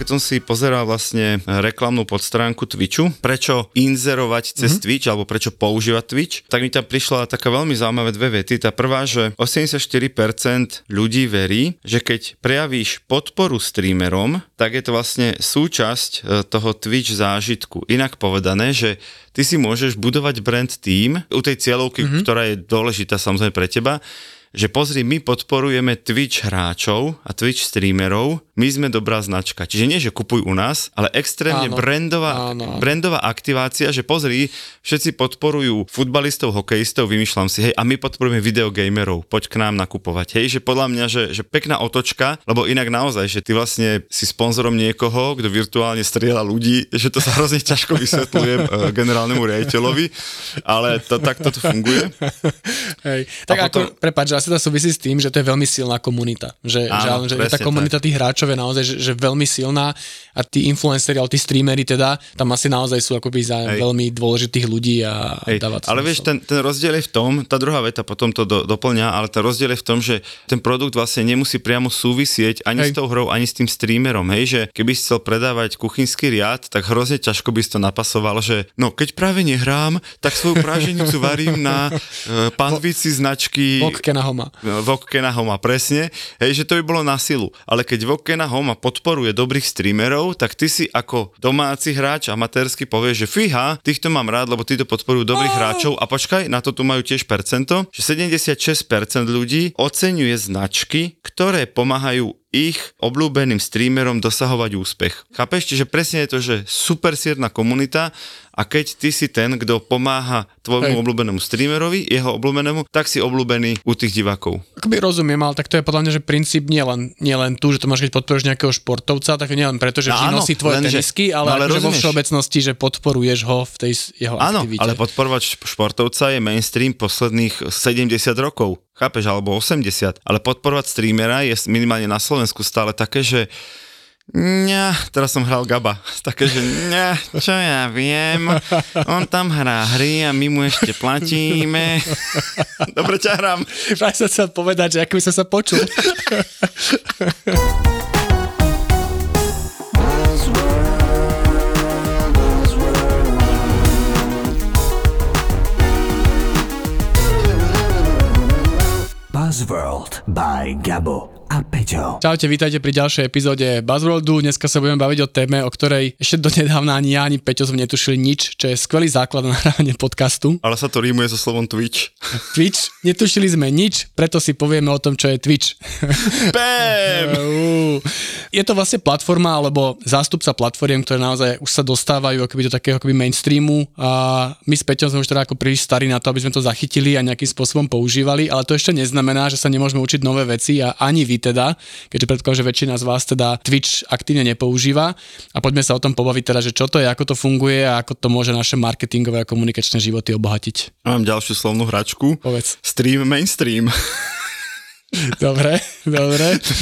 Keď som si pozeral vlastne reklamnú podstránku Twitchu, prečo inzerovať cez Twitch, alebo prečo používať Twitch, tak mi tam prišla taká veľmi zaujímavé dve vety. Tá prvá, že 84% ľudí verí, že keď prejavíš podporu streamerom, tak je to vlastne súčasť toho Twitch zážitku. Inak povedané, že ty si môžeš budovať brand tým, u tej cieľovky, ktorá je dôležitá samozrejme pre teba, že pozri, my podporujeme Twitch hráčov a Twitch streamerov, my sme dobrá značka. Čiže nie, že kupuj u nás, ale extrémne brandová aktivácia, že pozri, všetci podporujú futbalistov, hokejistov, vymýšľam si, hej, a my podporujeme videogamerov, poď k nám nakupovať, hej, že podľa mňa, že pekná otočka, lebo inak naozaj, že ty vlastne si sponzorom niekoho, kto virtuálne strieľa ľudí, že to sa hrozne ťažko vysvetľuje generálnemu riaditeľovi, ale tak toto funguje. Hej, tak potom, ako, prepáč, asi to súvisí s tým, že to je veľmi silná komunita. Že tá komunita tých hráčov je naozaj že veľmi silná a tí influenceri, ale tí streamery teda, tam asi naozaj sú akoby za veľmi dôležitých ľudí a dávať. Ale vieš, ten rozdiel je v tom, tá druhá veta potom to doplňa, ale ten rozdiel je v tom, že ten produkt vlastne nemusí priamo súvisieť ani s tou hrou, ani s tým streamerom. Hej, že keby si chcel predávať kuchynský riad, tak hrozne ťažko by si to napasovalo, že no keď práve nehrám, tak svoju práženicu varím na panvici značky Vokkana Homa, presne. Hej, že to by bolo na silu. Ale keď Vokkana Homa podporuje dobrých streamerov, tak ty si ako domáci hráč amatérsky povieš, že fíha, týchto mám rád, lebo títo podporujú dobrých hráčov. A počkaj, na to tu majú tiež percento, že 76% ľudí oceňuje značky, ktoré pomáhajú ich obľúbeným streamerom dosahovať úspech. Chápeš? Čiže presne je to, že super sierna komunita a keď ty si ten, kto pomáha tvojmu obľúbenému streamerovi, jeho obľúbenému, tak si obľúbený u tých divákov. Akoby rozumiem, ale tak to je podľa mňa, že princíp nie len tu, že to máš, keď podporuješ nejakého športovca, tak nie len preto, že nosí tvoje tenisky, ale že vo všeobecnosti, že podporuješ ho v tej jeho aktivite. Áno, ale podporovať športovca je mainstream posledných 70 rokov. Chápeš, alebo 80, ale podporovať streamera je minimálne na Slovensku stále také, že teraz som hral Gaba, také, že čo ja viem, on tam hrá hry a my mu ešte platíme. Dobre ťa hrám. Práve som chcel povedať, že ako by som sa počul. Buzzworld by Gabo a Peťo. Čaute, vítajte pri ďalšej epizóde Buzzworldu. Dneska sa budeme baviť o téme, o ktorej ešte donedávna ani ja, ani Peťo som netušili nič, čo je skvelý základ na nahrávanie podcastu. Ale sa to rímuje so slovom Twitch. Twitch? Netušili sme nič, preto si povieme o tom, čo je Twitch. Bam! Je to vlastne platforma, alebo zástupca platformiem, ktoré naozaj už sa dostávajú akoby do takého akoby mainstreamu a my s Peťom sme už teda ako príliš starí na to, aby sme to zachytili a nejakým spôsobom používali, ale to ešte neznamená, že sa nemôžeme učiť nové veci a ani vy teda, keďže predpokladám, že väčšina z vás teda Twitch aktívne nepoužíva a poďme sa o tom pobaviť teda, že čo to je, ako to funguje a ako to môže naše marketingové a komunikačné životy obohatiť. Mám ďalšiu slovnú hračku. Povedz. Stream mainstream. Dobre.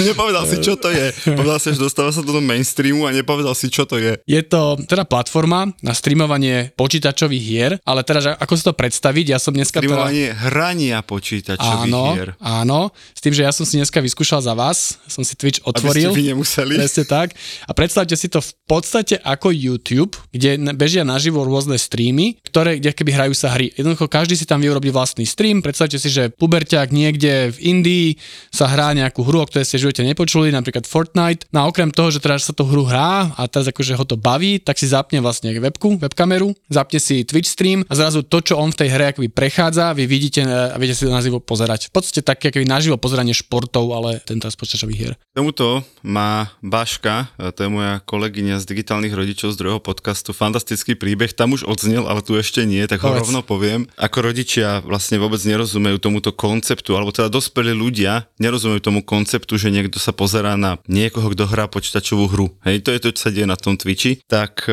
Nepovedal si, čo to je. Povedal si, že dostáva sa to do mainstreamu a nepovedal si, čo to je. Je to teda platforma na streamovanie počítačových hier, ale teda, že ako si to predstaviť, ja som dneska... Streamovanie hrania počítačových hier. Áno, s tým, že ja som si dneska vyskúšal za vás, som si Twitch otvoril. Aby ste vy nemuseli. Presne tak. A predstavte si to v podstate ako YouTube, kde bežia naživo rôzne streamy, ktoré kde keby hrajú sa hry. Jednoducho každý si tam vyrobí vlastný stream. Predstavte si, že puberťák niekde v Indii sa hrá nejakú hru, o ktorej ste v živote nepočuli, napríklad Fortnite. No a okrem toho, že teraz sa tú hru hrá a teraz akože ho to baví, tak si zapne vlastne webkameru, zapne si Twitch stream a zrazu to, čo on v tej hre akoby prechádza, vy vidíte a viete si to naživo pozerať. V podstate také akoby naživo pozeranie športov, ale tento počítačových hier. Tomuto má Baška, to je moja kolegyňa z digitálnych rodičov z druhého podcastu, fantastický príbeh, tam už odznel, ale tu ešte nie, tak ho rovno poviem. Ako rodičia vlastne vôbec nerozumejú tomuto konceptu, alebo teda dospelí ľudia nerozumejú tomu konceptu, že niekto sa pozerá na niekoho, kto hrá počítačovú hru. Hej, to je to, čo sa deje na tom Twitchi. Tak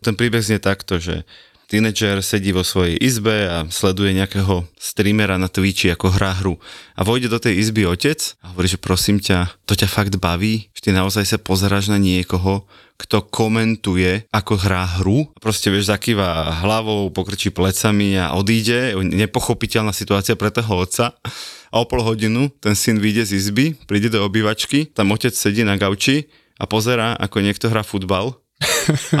ten príbeh znie takto, že Tínedžer sedí vo svojej izbe a sleduje nejakého streamera na Twitchi, ako hrá hru. A vojde do tej izby otec a hovorí, že prosím ťa, to ťa fakt baví? Že ty naozaj sa pozeráš na niekoho, kto komentuje, ako hrá hru. Proste, vieš, zakýva hlavou, pokrčí plecami a odíde. Nepochopiteľná situácia pre toho otca. A o pol hodinu ten syn vyjde z izby, príde do obývačky, tam otec sedí na gauči a pozerá, ako niekto hrá futbal.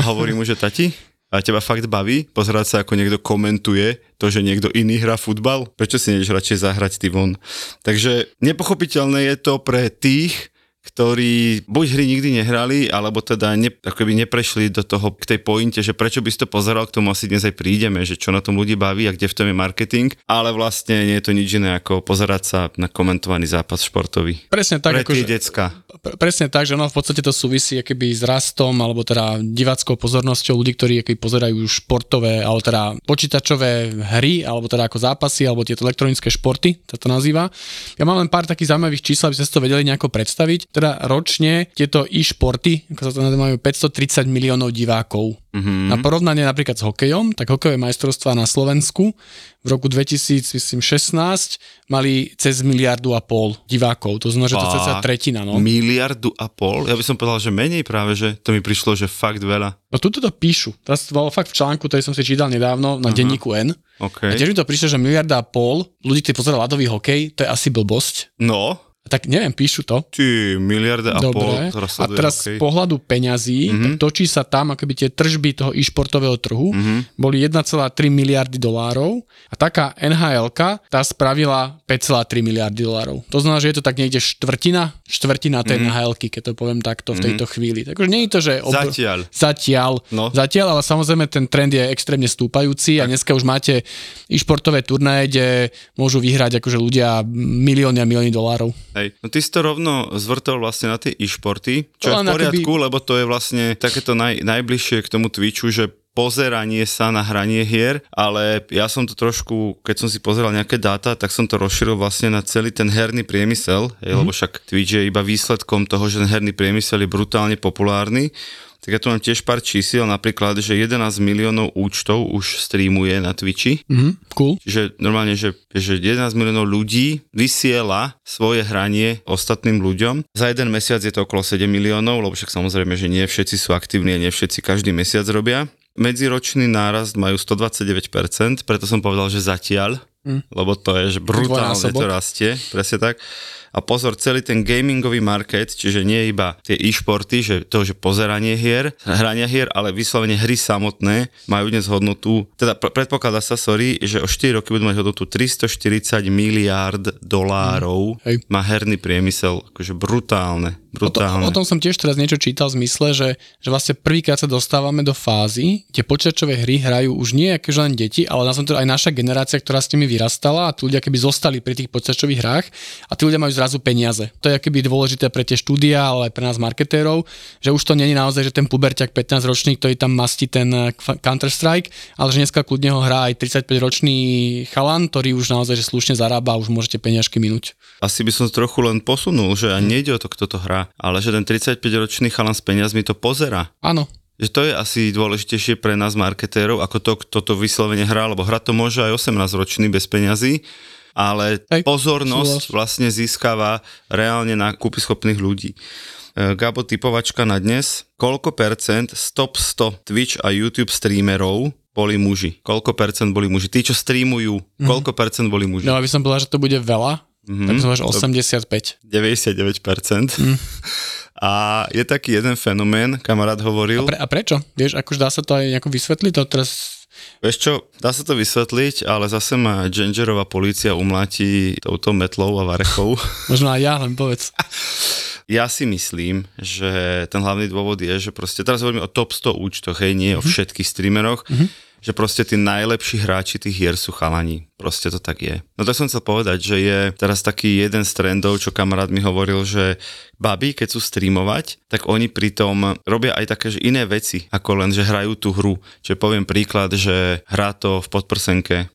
A hovorí mu, že tati, a teba fakt baví pozerať sa, ako niekto komentuje to, že niekto iný hrá futbal? Prečo si nejdeš radšej zahrať ty von? Takže nepochopiteľné je to pre tých, ktorí buď hry nikdy nehrali, alebo teda neprešli do toho k tej pointe, že prečo by si to pozeral, k tomu asi dnes aj prídeme, že čo na tom ľudí baví a kde v tom je marketing, ale vlastne nie je to nič iné ako pozerať sa na komentovaný zápas športový. Presne tak, pre tie decká. Presne tak, že ono v podstate to súvisí akoby s rastom, alebo teda diváckou pozornosťou ľudí, ktorí akoby pozerajú športové, alebo teda počítačové hry, alebo teda ako zápasy, alebo tieto elektronické športy, to nazýva. Ja mám len pár takých zaujímavých čísel, aby ste si to vedeli nejako predstaviť. Teda ročne tieto e-športy, ako sa to nazývajú, 530 miliónov divákov. Mm-hmm. Na porovnanie napríklad s hokejom, tak hokejové majstrovstvá na Slovensku v roku 2016 mali cez 1,5 miliardy divákov. To znamená, že to cca tretina. No. 1,5 miliardy? Ja by som povedal, že menej práve, že to mi prišlo, že fakt veľa. No tuto to píšu. Teraz to bolo fakt v článku, ktorý som si čítal nedávno na denníku N. Okay. A tiež mi to prišlo, že 1,5 miliardy ľudí, ktorí pozerajú ľadový hokej, to je asi blbosť. No. Tak neviem, píšu to. Ty, 1,5 miliardy. A teraz z pohľadu peňazí, mm-hmm, točí sa tam, akoby tie tržby toho e-športového trhu, mm-hmm, boli $1.3 miliardy a taká NHL-ka, tá spravila $5.3 miliardy. To znamená, že je to tak niekde štvrtina tej NHL-ky, keď to poviem takto v tejto chvíli. Takže nie je to, že... Zatiaľ, ale samozrejme ten trend je extrémne stúpajúci tak. A dneska už máte e-športové turnaje, kde môžu vyhrať akože ľudia milióny a milióny dolárov. Hej. No ty si to rovno zvrtol vlastne na tie e-športy, čo je v poriadku, lebo to je vlastne takéto najbližšie k tomu Twitchu, že pozeranie sa na hranie hier, ale ja som to trošku, keď som si pozeral nejaké dáta, tak som to rozšíril vlastne na celý ten herný priemysel, lebo však Twitch je iba výsledkom toho, že ten herný priemysel je brutálne populárny. Tak ja tu mám tiež pár čísiel, napríklad, že 11 miliónov účtov už streamuje na Twitchi. Cool. Čiže normálne, že 11 miliónov ľudí vysiela svoje hranie ostatným ľuďom. Za jeden mesiac je to okolo 7 miliónov, lebo však samozrejme, že nie všetci sú aktívni a nie všetci každý mesiac robia. Medziročný nárast majú 129%, preto som povedal, že zatiaľ, lebo to je, že brutálne to rastie, presne tak. A pozor, celý ten gamingový market, čiže nie iba tie e-športy, že to, že pozeranie hier, hrania hier, ale vyslovene hry samotné majú dnes hodnotu, teda predpokladá sa, že o 4 roky budú mať hodnotu $340 miliárd. Má herný priemysel, akože brutálne. O tom som tiež teraz niečo čítal v zmysle, že vlastne prvýkrát sa dostávame do fázy, kde počítačové hry hrajú už nie akože len deti, ale aj naša generácia, ktorá s nimi vyrastala a tí ľudia keby zostali pri tých počítačových hrách a tí ľudia majú zrazu peniaze. To je akoby dôležité pre tie štúdia, ale aj pre nás marketérov, že už to nie je naozaj, že ten puberťak 15-ročný, ktorý tam mastí ten Counter-Strike, ale že dneska kľudne ho hrá aj 35-ročný chalan, ktorý už naozaj že slušne zarába a už môžete peniažky minúť. Asi by som trochu len posunul, že nejde o to, kto to hrá, ale že ten 35-ročný chalan s peniazmi to pozerá. Áno. Že to je asi dôležitejšie pre nás marketérov, ako to, kto to vyslovene hrá, lebo hra to môže aj 18-ročný bez peňazí, ale pozornosť vlastne získava reálne na kúpyschopných ľudí. Gabo, typovačka na dnes. Koľko percent z top 100 Twitch a YouTube streamerov boli muži? Koľko percent boli muži? Tí, čo streamujú, koľko percent boli muži? No, aby som povedal, že to bude veľa, tak som až 85. 99%. A je taký jeden fenomén, kamarát hovoril. A prečo? Vieš, akože dá sa to aj nejako vysvetliť? To teraz... Vieš čo, dá sa to vysvetliť, ale zase ma Gingerová polícia umláti touto metlou a varechou. Možno aj ja, len povedz. Ja si myslím, že ten hlavný dôvod je, že proste, teraz hovorím o top 100 účtoch, hej, nie o všetkých streameroch, že proste tí najlepší hráči tých hier sú chalani. Proste to tak je. No to som chcel povedať, že je teraz taký jeden z trendov, čo kamarát mi hovoril, že babi, keď sú streamovať, tak oni pritom robia aj také že iné veci, ako len, že hrajú tú hru. Čiže poviem príklad, že hrá to v podprsenke.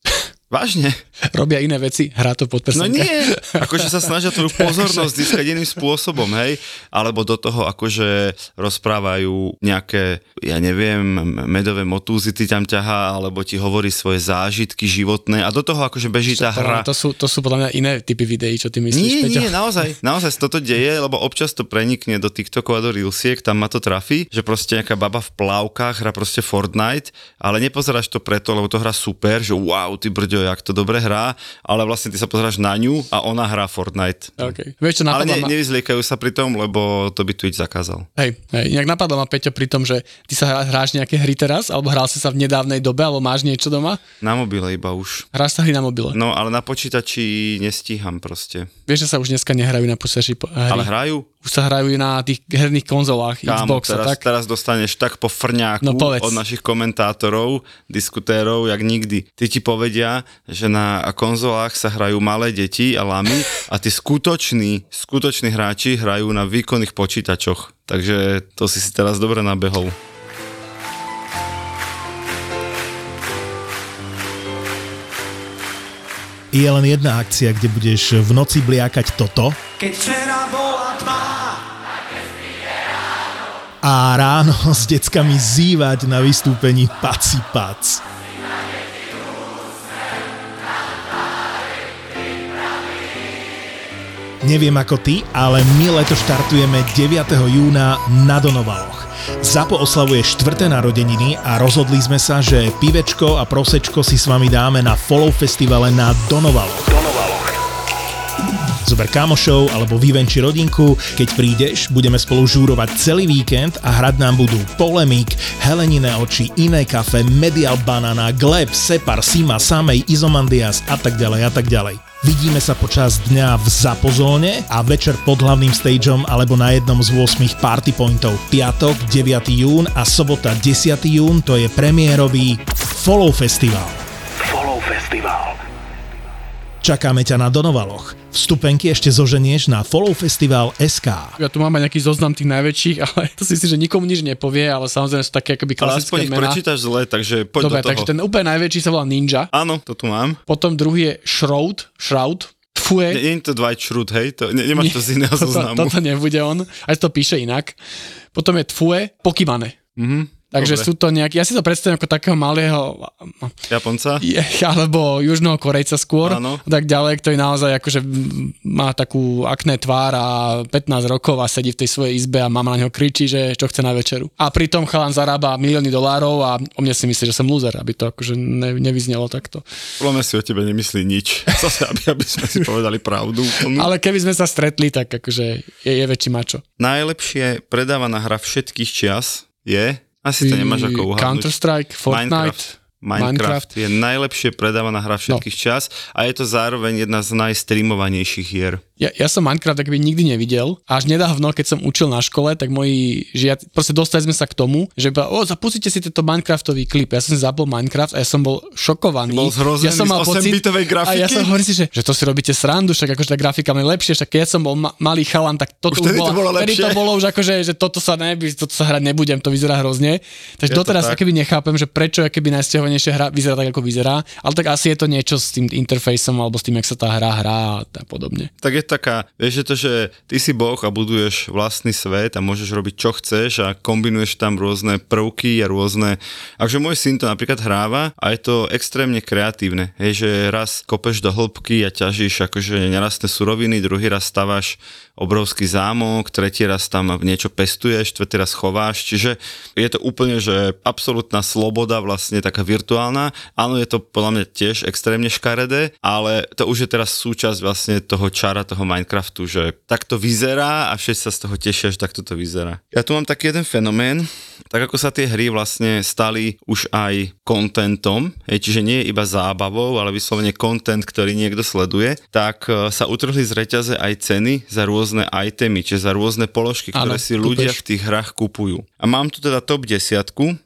Vážne? Robia iné veci, hrá to pod prsenka. No nie, akože sa snažia tvoju pozornosť získať iným spôsobom, hej? Alebo do toho akože rozprávajú nejaké, ja neviem, medové motúzy ty tam ťahá, alebo ti hovorí svoje zážitky životné a do toho akože beží tá hra. To sú podľa mňa iné typy videí, čo ty myslíš, Peťo? Nie, naozaj toto deje, lebo občas to prenikne do TikToku a do Reelsiek, tam ma to trafí, že proste nejaká baba v plavkách hrá proste Fortnite, ale nepozeráš to preto, lebo to hrá super, že wow, ty brďo, jak to dobre hrá, ale vlastne ty sa pozráš na ňu a ona hrá Fortnite. Okay. Vieš, čo napadlo ma... nevyzliekajú sa pri tom, lebo to by Twitch zakázal. Hej, nejak napadlo ma, Peťo, pri tom, že ty sa hráš nejaké hry teraz, alebo hral si sa v nedávnej dobe, alebo máš niečo doma? Na mobile iba už. Hráš sa hry na mobile? No, ale na počítači nestíham proste. Vieš, že sa už dneska nehrajú na počítači hry? Ale hrajú? Už sa hrajú na tých herných konzolách, Xbox a tak. Teraz dostaneš tak po frňáku od našich komentátorov, diskutérov, jak nikdy. Ty ti povedia, že na konzolách sa hrajú malé deti a lamy a tí skutoční hráči hrajú na výkonných počítačoch. Takže to si teraz dobre nabehol. Je len jedna akcia, kde budeš v noci bliakať toto. Keď včera bola tma, a ráno s deckami zývať na vystúpení Paci Pac. Neviem ako ty, ale my leto štartujeme 9. júna na Donovaloch. ZAPO oslavuje 4. narodeniny a rozhodli sme sa, že pivečko a prosečko si s vami dáme na Follow Festivale na Donovaloch. Zober kámošov alebo vyvenči rodinku, keď prídeš, budeme spolu žúrovať celý víkend a hrať nám budú Polemik, Helenine oči, Iné kafe, Medial Banana, Gleb, Separ, Sima, Samej, Izomandias a tak ďalej a tak ďalej. Vidíme sa počas dňa v Zapozóne a večer pod hlavným stageom alebo na jednom z 8 party pointov. Piatok 9. jún a sobota 10. jún, to je premiérový Follow Festival. Follow Festival. Čakáme ťa na Donovaloch. Vstupenky ešte zoženieš na Follow Festival SK. Ja tu mám aj nejaký zoznam tých najväčších, ale to si že nikomu nič nepovie, ale samozrejme sú také akoby klasické mená. Ale si po nich prečítaš zle, takže poď do toho. Dobre, takže ten úplne najväčší sa volá Ninja. Áno, to tu mám. Potom druhý je Shroud. Tfue. Nie je to Dwight Schrute, hej? Nemáš to z iného zoznamu. Toto nebude on. Aj to píše inak. Potom je Tfue, Pokimane. Takže dobre. Sú to nejaké, ja si to predstavím ako takého malého... Japonca? Alebo južného Korejca skôr. Áno. Tak ďalej, ktorý naozaj akože má takú akné tvár a 15 rokov a sedí v tej svojej izbe a mama na neho kričí, že čo chce na večeru. A pritom chalan zarába $1,000,000 a o mne si myslí, že som lúzer, aby to akože nevyznelo takto. Lome si o tebe nemyslí nič. Zase, aby sme si povedali pravdu. Ale keby sme sa stretli, tak akože je väčší mačo. Najlepšie predávaná hra všetkých čias je... Asi to nemáš ako uhádnuť. Counter-Strike, Fortnite, Minecraft je najlepšie predávaná hra všetkých čas a je to zároveň jedna z najstreamovanejších hier. Ja som Minecraft akoby nikdy nevidel. Až nedávno, keď som učil na škole, tak moji žiaci, proste dostali sme sa k tomu, že zapustite si tento Minecraftový klip. Ja som si zapol Minecraft a ja som bol šokovaný. Bol zhrozený z 8-bitovej grafiky. A ja som hovoril si, že to si robíte srandu, však akože tá grafika mi lepšie, však keď som bol malý chalan, tak toto už bolo lepšie. Vtedy to bolo už akože, že toto sa hrať nebudem, to vyzerá hrozne. Takže doteraz akoby nechápem, že prečo akoby najsťahovanejšia hra vyzerá tak, ako vyzerá, ale tak asi je to niečo s tým interfejsom alebo s tým, ako sa tá hra hrá a podobne. Tak je taká, vieš, že to, že ty si boh a buduješ vlastný svet a môžeš robiť, čo chceš a kombinuješ tam rôzne prvky a rôzne... Takže môj syn to napríklad hráva a je to extrémne kreatívne. Hej, že raz kopeš do hĺbky a ťažíš akože nerastné suroviny, druhý raz staváš obrovský zámok, tretí raz tam niečo pestuješ, štvrtý raz chováš, čiže je to úplne, že absolútna sloboda vlastne taká virtuálna. Áno, je to podľa mňa tiež extrémne škaredé, ale to už je teraz súčasť vlastne toho čara, toho Minecraftu, že takto vyzerá a všetci sa z toho tešia, že takto to vyzerá. Ja tu mám taký jeden fenomén, tak ako sa tie hry vlastne stali už aj kontentom, čiže nie iba zábavou, ale vyslovene kontent, ktorý niekto sleduje, tak sa utrhli z reťaze aj ceny za rôzne itemy, čiže za rôzne položky, ktoré si ľudia v tých hrách kupujú. A mám tu teda top 10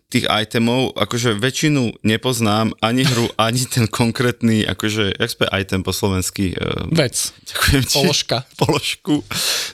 tých itemov, akože väčšinu nepoznám, ani hru, ani ten konkrétny, akože, jak spie item po slovensky? Vec. Ďakujem ti. Položku.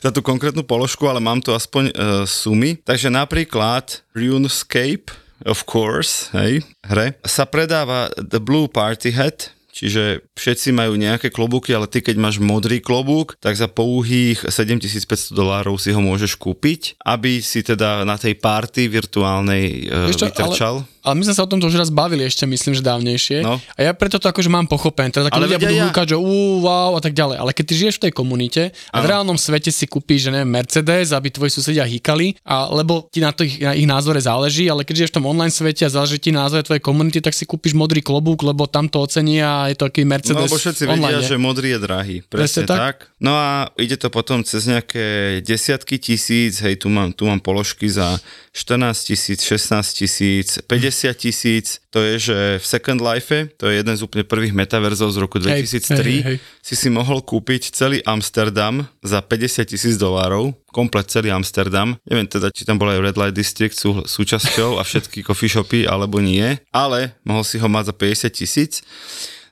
Za tú konkrétnu položku, ale mám tu aspoň sumy. Takže napríklad RuneScape, of course, hej, hre, sa predáva The Blue Party Hat, Čiže všetci majú nejaké klobúky, ale ty keď máš modrý klobúk, tak za pouhých $7500 si ho môžeš kúpiť, aby si teda na tej party virtuálnej vytrčal. Ale my sme sa o tomto už raz bavili ešte, myslím, že dávnejšie. No. A ja preto to akože mám pochopené. Teda takí ľudia budú húkať, že wow a tak ďalej. Ale keď ty žiješ v tej komunite a v reálnom svete si kúpiš, že neviem, Mercedes, aby tvoji susedia hýkali, lebo ti na ich názore záleží, ale keď žiješ v tom online svete a záleží ti názor tvojej komunity, tak si kúpiš modrý klobúk, lebo tam to ocenia a je to taký Mercedes. No, lebo všetci online vedia, že modrý je drahý. Presne tak. No a ide to potom cez nejaké desiatky tisíc, hej, tu mám položky za 14 000, 16 000, 50 000, to je, že v Second Life, to je jeden z úplne prvých metaverzov z roku 2003, si mohol kúpiť celý Amsterdam za $50,000, komplet celý Amsterdam. Neviem teda, či tam bol aj Red Light District súčasťou a všetky coffee shopy, alebo nie, ale mohol si ho mať za $50,000.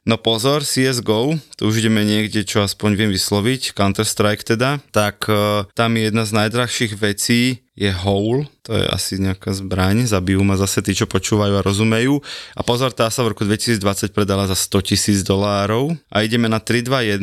No pozor, CSGO, tu už ideme niekde, čo aspoň viem vysloviť, Counter-Strike teda, tak tam je jedna z najdrahších vecí, je hole, to je asi nejaká zbraň, zabijú ma zase tí, čo počúvajú a rozumejú. A pozor, tá sa v roku 2020 predala za $100,000 a ideme na 3, 2, 1.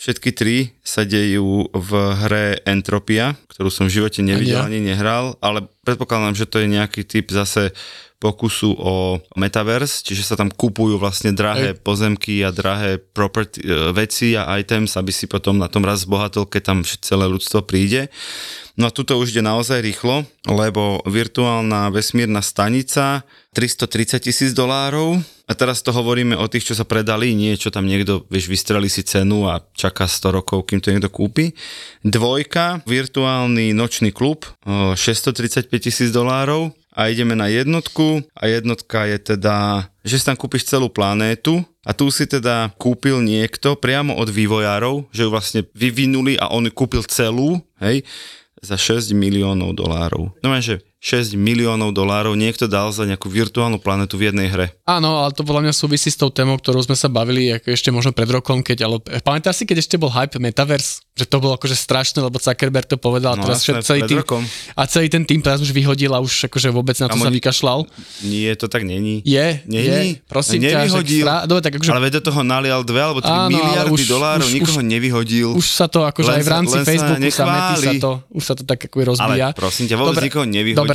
Všetky tri sa dejú v hre Entropia, ktorú som v živote nevidel ani nehral, ale predpokladám, že to je nejaký typ zase pokusu o Metaverse, čiže sa tam kupujú vlastne drahé pozemky a drahé property, veci a items, aby si potom na tom raz zbohatol, keď tam celé ľudstvo príde. No a tuto už ide naozaj rýchlo, lebo virtuálna vesmírna stanica $330,000. A teraz to hovoríme o tých, čo sa predali, nie, čo tam niekto, vieš, vystrelí si cenu a čaká 100 rokov, kým to niekto kúpi. 2, virtuálny nočný klub, $635,000. A ideme na 1 a 1 je teda, že si tam kúpiš celú planétu a tu si teda kúpil niekto priamo od vývojárov, že ju vlastne vyvinuli a on ju kúpil celú, hej, za $6 miliónov. No že $6 miliónov niekto dal za nejakú virtuálnu planetu v jednej hre. Áno, ale to podľa mňa súvisí s tou témou, ktorou sme sa bavili ešte možno pred rokom, pamätáš si, keď ešte bol hype Metaverse? Že to bolo akože strašné, lebo Zuckerberg to povedal, no, teraz jasné, celý ten tým teraz už vyhodil a už akože vôbec na to sa vykašľal. Nie, to tak není. Je, prosím ťa. Nevyhodil, dobre, tak akože, ale veď do toho nalial 2 alebo 3 miliardy dolárov, nikoho nevyhodil. Už sa to akože aj v rámci Facebooku sa to tak akože rozbíja. Ale prosím ťa, vôbec nikoho nevyhodil.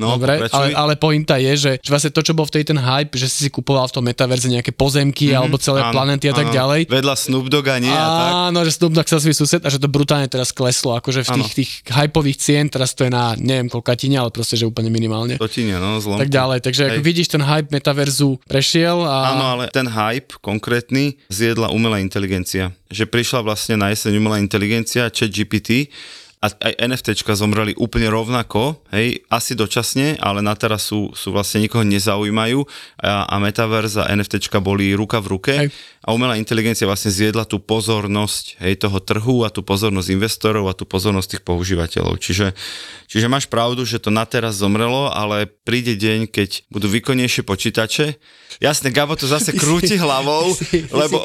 Dobre, ale pointa je, že vlastne to, čo bol vtedy ten hype, že si kupoval v tom metaverze nejaké pozemky alebo celé planety a tak ďalej. Vedľa Snoop Dogga, nie? Áno, že Snoop Dogg sa svoj sused a že to brutálne teraz kleslo, akože v tých hypeových cien, teraz to je na neviem koľkatine, ale proste, že úplne minimálne. Totine, no, zlomku. Tak ďalej, takže ako vidíš, ten hype metaverzu prešiel a... Áno, ale ten hype konkrétny zjedla umelá inteligencia. Že prišla vlastne na jeseň umelá inteligencia, chat GPT, a aj NFTčka zomreli úplne rovnako, hej, asi dočasne, ale na teraz sú vlastne nikoho nezaujímajú a Metaverse a NFTčka boli ruka v ruke. Hej. A umelá inteligencia vlastne zjedla tú pozornosť, hej, toho trhu a tú pozornosť investorov a tú pozornosť tých používateľov. Čiže máš pravdu, že to na teraz zomrelo, ale príde deň, keď budú výkonnejšie počítače. Jasne, Gabo to zase krúti hlavou,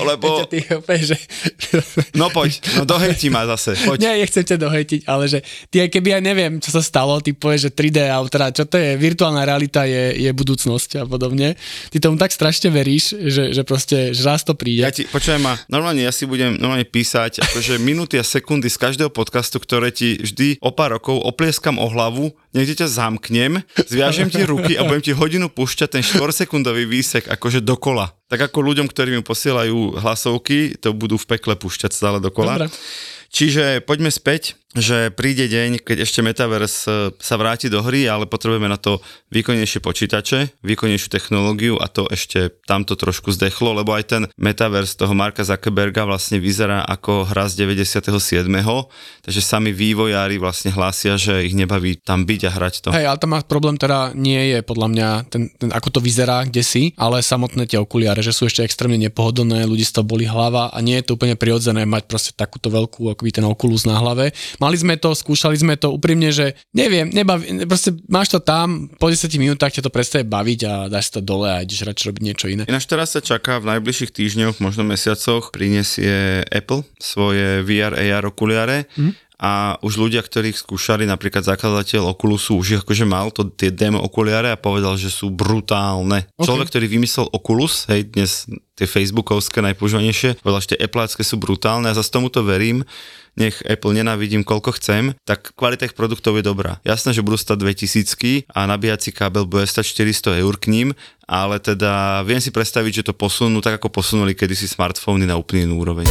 lebo... No poď, no dohejti ma zase, poď. Nie, nechcem ťa dohejtiť. Ale že ty aj keby ja neviem, čo sa stalo, ty povieš, že 3D, alebo teda čo to je, virtuálna realita je budúcnosť a podobne. Ty tomu tak strašne veríš, že proste, že raz to príde. Počúvaj ma, ja si budem písať akože minúty a sekundy z každého podcastu, ktoré ti vždy o pár rokov oplieskam o hlavu, niekde ťa zamknem, zviažem ti ruky a budem ti hodinu púšťať ten 4-sekundový výsek akože dokola. Tak ako ľuďom, ktorí mi posielajú hlasovky, to budú v pekle púšťať stále dokola. Dobre. Čiže poďme späť, že príde deň, keď ešte Metaverse sa vráti do hry, ale potrebujeme na to výkonnejšie počítače, výkonnejšiu technológiu a to ešte tamto trošku zdechlo, lebo aj ten Metaverse toho Marka Zuckerberga vlastne vyzerá ako hra z 97. Takže sami vývojári vlastne hlásia, že ich nebaví tam byť a hrať to. Hej, ale tam má problém teda nie je podľa mňa ten ako to vyzerá kdesi, ale samotné tie okuliare, že sú ešte extrémne nepohodlné, ľudí z toho bolí hlava a nie je to úplne prirodzené mať proste takúto veľkú ten okulus na hlave. Mali sme to, skúšali sme to úprimne, že neviem, nebaví, proste máš to tam, po 10 minútach ťa to prestaje baviť a dáš to dole a ideš radšej robiť niečo iné. Ináč teraz sa čaká v najbližších týždňoch, možno mesiacoch, prinesie Apple svoje VR AR okuliare. A a už ľudia, ktorých skúšali, napríklad zakladateľ Oculusu, už akože mal to, tie demo okuliare a povedal, že sú brutálne. Okay. Človek, ktorý vymyslel Oculus, hej, dnes tie facebookovské najpoužívanejšie, povedal, že tie applácké sú brutálne a zase tomuto verím, nech Apple nenávidím koľko chcem, tak kvalita ich produktov je dobrá. Jasné, že budú stať 2000 a nabíjací kábel bude stať 400 € k ním, ale teda viem si predstaviť, že to posunú tak, ako posunuli kedysi smartfóny na úplne inú úroveň.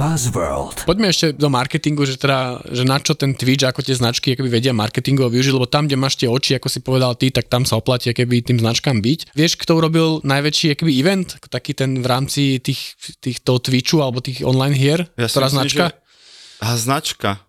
Buzzworld. Poďme ešte do marketingu, že teda, že na čo ten Twitch, ako tie značky akoby vedia marketingovo využiť, lebo tam, kde máš tie oči, ako si povedal ty, tak tam sa oplatí akoby tým značkám byť. Vieš, kto urobil najväčší akoby event, taký ten v rámci týchto Twitchu alebo tých online hier? Ja ktorá značka? Značka.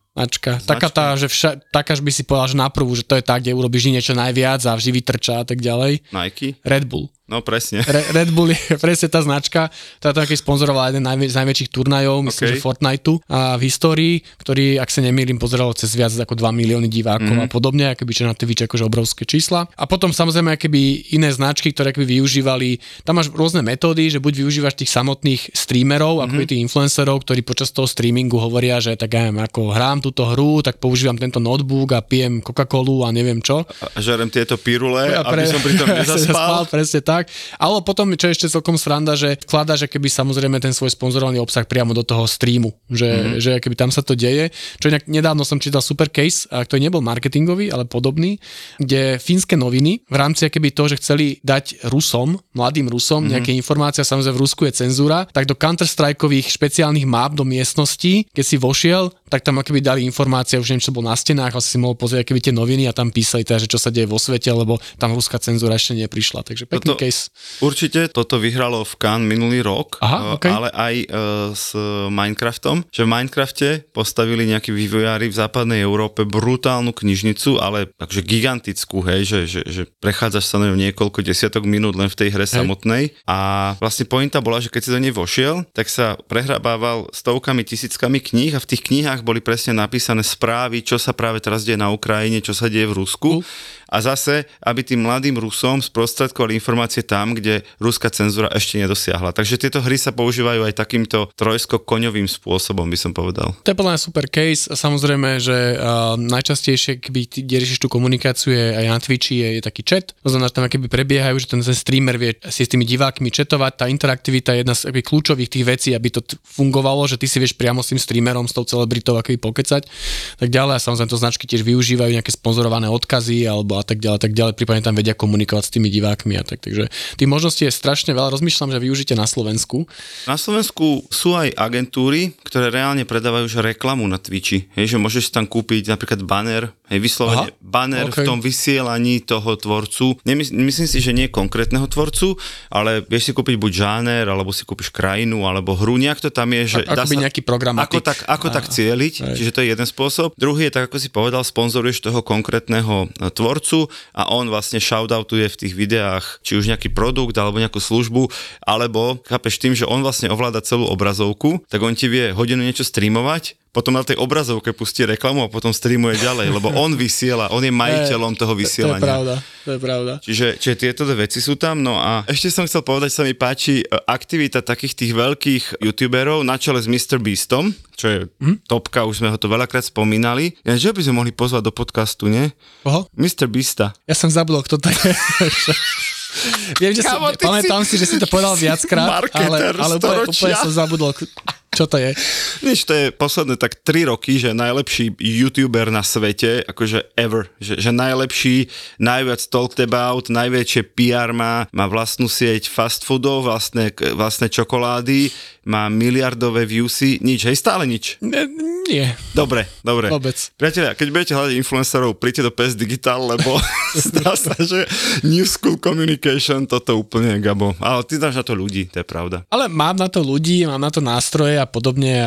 Taká tá, že takáž by si povedal, že na prvú, že to je tá, kde urobíš niečo najviac a vždy vytrča a tak ďalej. Nike? Red Bull. No presne. Red Bull je presne tá značka, ktorá tam sponzorovala jeden z najväčších turnajov, myslím, že Fortniteu a v histórii, ktorý, ak sa nemýlim, pozeralo cez viac ako 2 milióny divákov a podobne, akoby čo na Twitch akože obrovské čísla. A potom samozrejme akoby iné značky, ktoré akoby využívali, tam máš rôzne metódy, že buď využívaš tých samotných streamerov, akoby tých influencerov, ktorí počas toho streamingu hovoria, že tak ja ako hrám túto hru, tak používam tento notebook a pijem Coca-Colu a neviem čo. A žerem tieto pirule, aby som pritom nezaspal. Presne tak. Ale potom, čo je ešte celkom sranda, že vkladáš keby samozrejme ten svoj sponzorovaný obsah priamo do toho streamu, že keby tam sa to deje. Čo inak nedávno som čítal super case, ktorý nebol marketingový, ale podobný, kde fínske noviny v rámci keby toho, že chceli dať Rusom, mladým Rusom nejaké informácie, samozrejme v Rusku je cenzúra, tak do Counter-Strikeových špeciálnych map do miestnosti, keď si vošiel, tak tam akoby dali informácie, už neviem, čo bolo na stenách, ale si mohol pozrieť akoby tie noviny a tam písali, takže čo sa deje vo svete, lebo tam ruská cenzúra ešte neprišla. Takže pekný case. Určite toto vyhralo v Cannes minulý rok, ale aj s Minecraftom, že v Minecrafte postavili nejakí vývojári v západnej Európe brutálnu knižnicu, ale takže gigantickú, hej, že prechádzaš sa na niekoľko desiatok minút len v tej hre samotnej a vlastne pointa bola, že keď si do nej vošiel, tak sa prehrabával stovkami, tisíckami kníh a v tých knihách boli presne napísané správy, čo sa práve teraz deje na Ukrajine, čo sa deje v Rusku. A zase, aby tým mladým Rusom sprostredkovali informácie tam, kde ruská cenzúra ešte nedosiahla. Takže tieto hry sa používajú aj takýmto trojsko-koňovým spôsobom, by som povedal. To je podľa mňa super case. Samozrejme, že najčastejšie, keby riešiš tú komunikáciu, aj na Twitchi je taký chat. To znamená, že tam keby prebiehajú, že ten streamer vie si s tými divákmi chatovať. Tá interaktivita je jedna z kľúčových tých vecí, aby to fungovalo, že ty si vieš priamo s tým streamerom, s tou celebritou akoby pokecať. Tak ďalej, a samozrejme to značky tiež využívajú nejaké sponzorované odkazy alebo a tak ďalej, prípadne tam vedia komunikovať s tými divákmi a tak. Takže tých možností je strašne veľa. Rozmýšľam, že využite na Slovensku. Na Slovensku sú aj agentúry, ktoré reálne predávajú už reklamu na Twitchi. Hej, že môžeš tam kúpiť napríklad banner, hej, vyslovene banner v tom vysielaní toho tvorcu. Myslím si, že nie konkrétneho tvorcu, ale vieš si kúpiť buď žáner, alebo si kúpiš krajinu, alebo hru, nejak to tam je, že dá sa nejaký programatik. Ako tak cieliť, čiže to je jeden spôsob. Druhý je, tak ako si povedal, sponzoruješ toho konkrétneho tvorcu a on vlastne shoutoutuje v tých videách či už nejaký produkt alebo nejakú službu, alebo chápeš tým, že on vlastne ovláda celú obrazovku, tak on ti vie hodinu niečo streamovať, potom na tej obrazovke pustí reklamu a potom streamuje ďalej, lebo on vysiela, on je majiteľom toho vysielania. To je pravda. Čiže tieto veci sú tam, no a ešte som chcel povedať, sa mi páči aktivita takých tých veľkých youtuberov na čele s Mr. Beastom, čo je topka, už sme ho to veľakrát spomínali. Ja, že by sme mohli pozvať do podcastu, nie? Oho? Mr. Beasta. Ja som zabudol, kto to je. Viem, že pamätám si, že si to povedal viackrát, ale úplne som zabudol. Čo to je? Vieš, to je posledné tak 3 roky, že najlepší youtuber na svete, akože ever, že najlepší, najviac talked about, najväčšie PR má vlastnú sieť fast foodov, vlastné čokolády, má miliardové viewsy, nič, hej, stále nič. Nie. Dobre. Vôbec. Priatelia, keď budete hľadať influencerov, príďte do PS Digital, lebo zdá sa, že New School Communication, toto úplne gabo. Ale ty dáš na to ľudí, to je pravda. Ale mám na to ľudí, mám na to nástroje a podobne.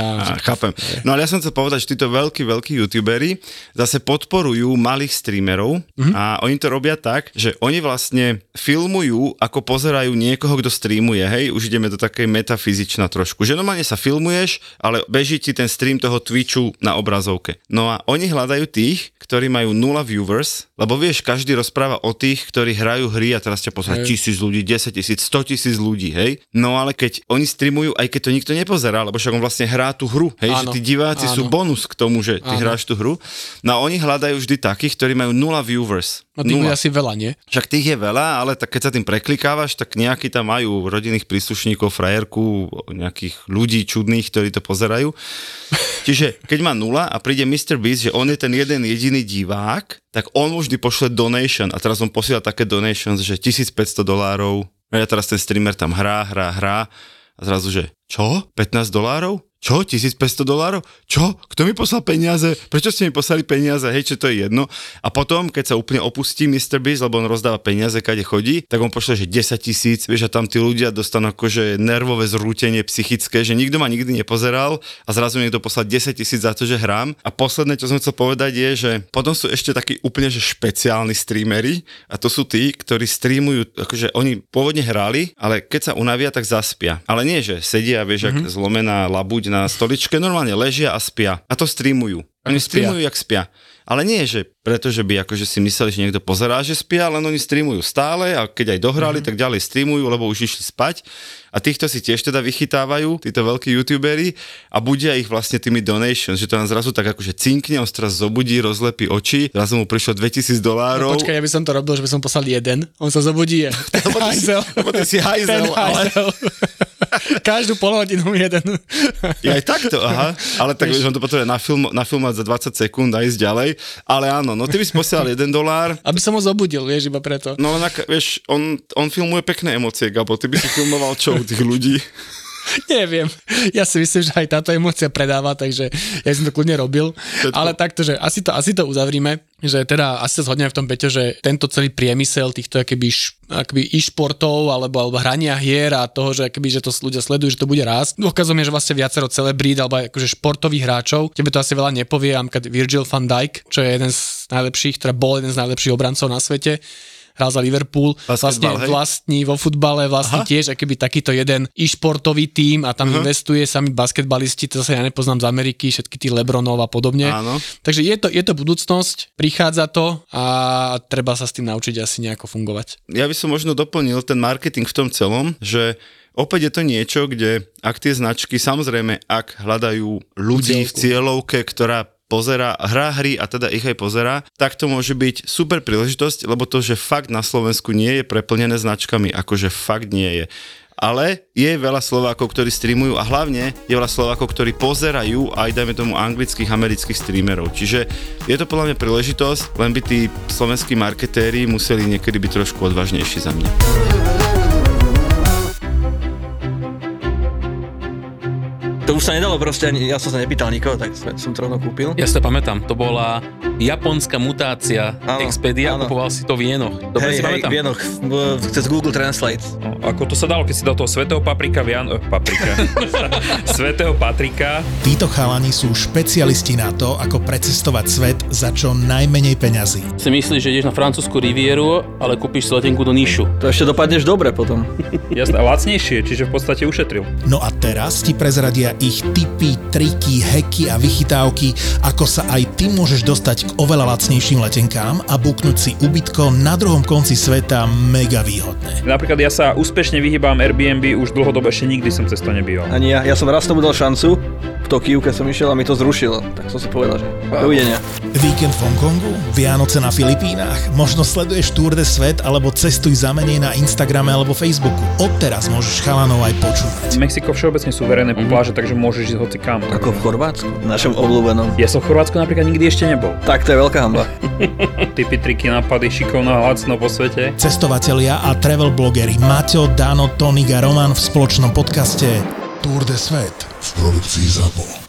Chápem. No ale ja som chcel povedať, že títo veľkí youtuberi zase podporujú malých streamerov a oni to robia tak, že oni vlastne filmujú, ako pozerajú niekoho, kto streamuje, hej, už ideme do takej metafyzična trošku, že normálne sa filmuješ, ale beží ti ten stream toho Twitchu na obrazovke. No a oni hľadajú tých, ktorí majú 0 viewers, lebo vieš, každý rozpráva o tých, ktorí hrajú hry a teraz ťa pozerá 1000 ľudí, 10 000, 100 000 ľudí, hej. No ale keď oni streamujú, aj keď to nikto nepozerá, lebo však on vlastne hrá tú hru, hej, áno, že tí diváci áno. sú bonus k tomu, že ty áno. hráš tú hru. No a oni hľadajú vždy takých, ktorí majú nula viewers. No tých je asi veľa, nie? Však tých je veľa, ale tak keď sa tým preklikávaš, tak nejakí tam majú rodinných príslušníkov, frajerku, nejakých ľudí čudných, ktorí to pozerajú. Čiže keď má nula a príde Mr. Beast, že on je ten jeden jediný divák, tak on už vždy pošle donation a teraz on posiela také donations, že $1,500, ja teraz ten streamer tam hrá a zrazu, že čo? $15? Čo? $1,500? Čo? Kto mi poslal peniaze? Prečo ste mi poslali peniaze? Hej, čo to je jedno? A potom, keď sa úplne opustí Mr. Beast, lebo on rozdáva peniaze, kade chodí, tak on pošle, že 10,000, vieš, a tam tí ľudia dostanú akože nervové zrútenie psychické, že nikto ma nikdy nepozeral a zrazu niekto poslal 10,000 za to, že hrám. A posledné, čo som chcel povedať je, že potom sú ešte takí úplne že špeciálni streameri a to sú tí, ktorí streamujú, akože oni pôvodne hrali, ale keď sa unavia, tak zaspia. Ale nie, že sedia, vieš, jak zlomená labuť na stoličke, normálne ležia a spia. A to streamujú. Oni streamujú, jak spia. Ale nie, že pretože by akože si mysleli, že niekto pozerá, že spia, len oni streamujú stále a keď aj dohrali, tak ďalej streamujú, lebo už išli spať. A týchto si tiež teda vychytávajú, títo veľkí youtuberi a budia ich vlastne tými donations, že to nám zrazu tak akože cinkne, on teraz zobudí, rozlepí oči, zrazu mu prišlo $2,000. No počkaj, ja by som to robil, že by som poslal jeden, on sa zobudí. Ty si hajzel, ale... Každú polhodinu jeden. Ja aj takto, aha. Ale tak on to potrebuje nafilmovať za 20 sekúnd a ísť ďalej. Ale áno, no ty by si posielal $1. Aby som ho zobudil, vieš, iba preto. No vieš, on filmuje pekné emócie, Gabo, ty by si filmoval čo u tých ľudí? Neviem, ja si myslím, že aj táto emócia predáva, takže ja som to kľudne robil, ale takto, že asi to uzavrime, že teda asi sa zhodneme v tom, Peťo, že tento celý priemysel týchto akoby e-športov alebo hrania hier a toho, že akoby, že to ľudia sledujú, že to bude rásť. Dôkazom je, že vlastne viacero celebrít alebo akože športových hráčov, tebe to asi veľa nepovie, napríklad Virgil van Dijk, čo je jeden z najlepších, teda bol jeden z najlepších obrancov na svete, hral za Liverpool, vlastní vo futbale, vlastní tiež akýby takýto jeden e-športový tím a tam investuje sami basketbalisti, to zase ja nepoznám z Ameriky, všetky tí Lebronov a podobne. Áno. Takže je to budúcnosť, prichádza to a treba sa s tým naučiť asi nejako fungovať. Ja by som možno doplnil ten marketing v tom celom, že opäť je to niečo, kde ak tie značky, samozrejme, ak hľadajú ľudí v cieľovke, ktorá pozerá, hrá hry a teda ich aj pozerá, tak to môže byť super príležitosť, lebo to, že fakt na Slovensku nie je preplnené značkami, akože fakt nie je. Ale je veľa Slovákov, ktorí streamujú a hlavne je veľa Slovákov, ktorí pozerajú aj dajme tomu anglických, amerických streamerov. Čiže je to podľa mňa príležitosť, len by tí slovenskí marketéri museli niekedy byť trošku odvážnejší za mňa. To už sa nedalo proste, ani ja som sa nepýtal nikoho, tak som to rovno kúpil. Ja si to pamätám, to bola japonská mutácia, áno, Expedia, áno. Kupoval si to v jenoch. Dobre, si pamätám. Jenoch, cez Google Translate. No, ako to sa dalo, keď si dal toho svätého paprika paprika. Svätého Patrika. Títo chalani sú špecialisti na to, ako precestovať svet za čo najmenej peňazí. Si myslíš, že ideš na francúzsku rivieru, ale kúpiš si letenku do Nišu. To ešte dopadneš dobre potom. Jasné, lacnejšie, čiže v podstate ušetril. No a teraz ti prezradia ich tipy, triky, heky a vychytávky, ako sa aj ty môžeš dostať k oveľa lacnejším letenkám a buknúť si ubytko na druhom konci sveta mega výhodné. Napríklad ja sa úspešne vyhýbam Airbnb, už dlhodobo ešte nikdy som cez to nebýval. Ani ja som raz tomu dal šancu, v Tokiu, keď som išiel a mi to zrušilo, tak som si povedal, že dovidenia. Víkend v Hongkongu, Vianoce na Filipínach, možno sleduješ Tour de Svet alebo cestuj za menej na Instagrame alebo Facebooku. Odteraz môžeš chalanov aj počúvať. Mexiko všeobecne sú verejné pláže, takže môžeš ísť hoci kam. Ako v Chorvátsku, našom obľúbenom. Ja som v Chorvátsku napríklad nikdy ešte nebol. Tak to je veľká hanba. Tipy, triky, nápady, šikovná lacno po svete. Cestovatelia a travel blogeri Mateo, Dano, Tonik a Roman v spoločnom podcaste Tour de Svet v produkcii ZAPO.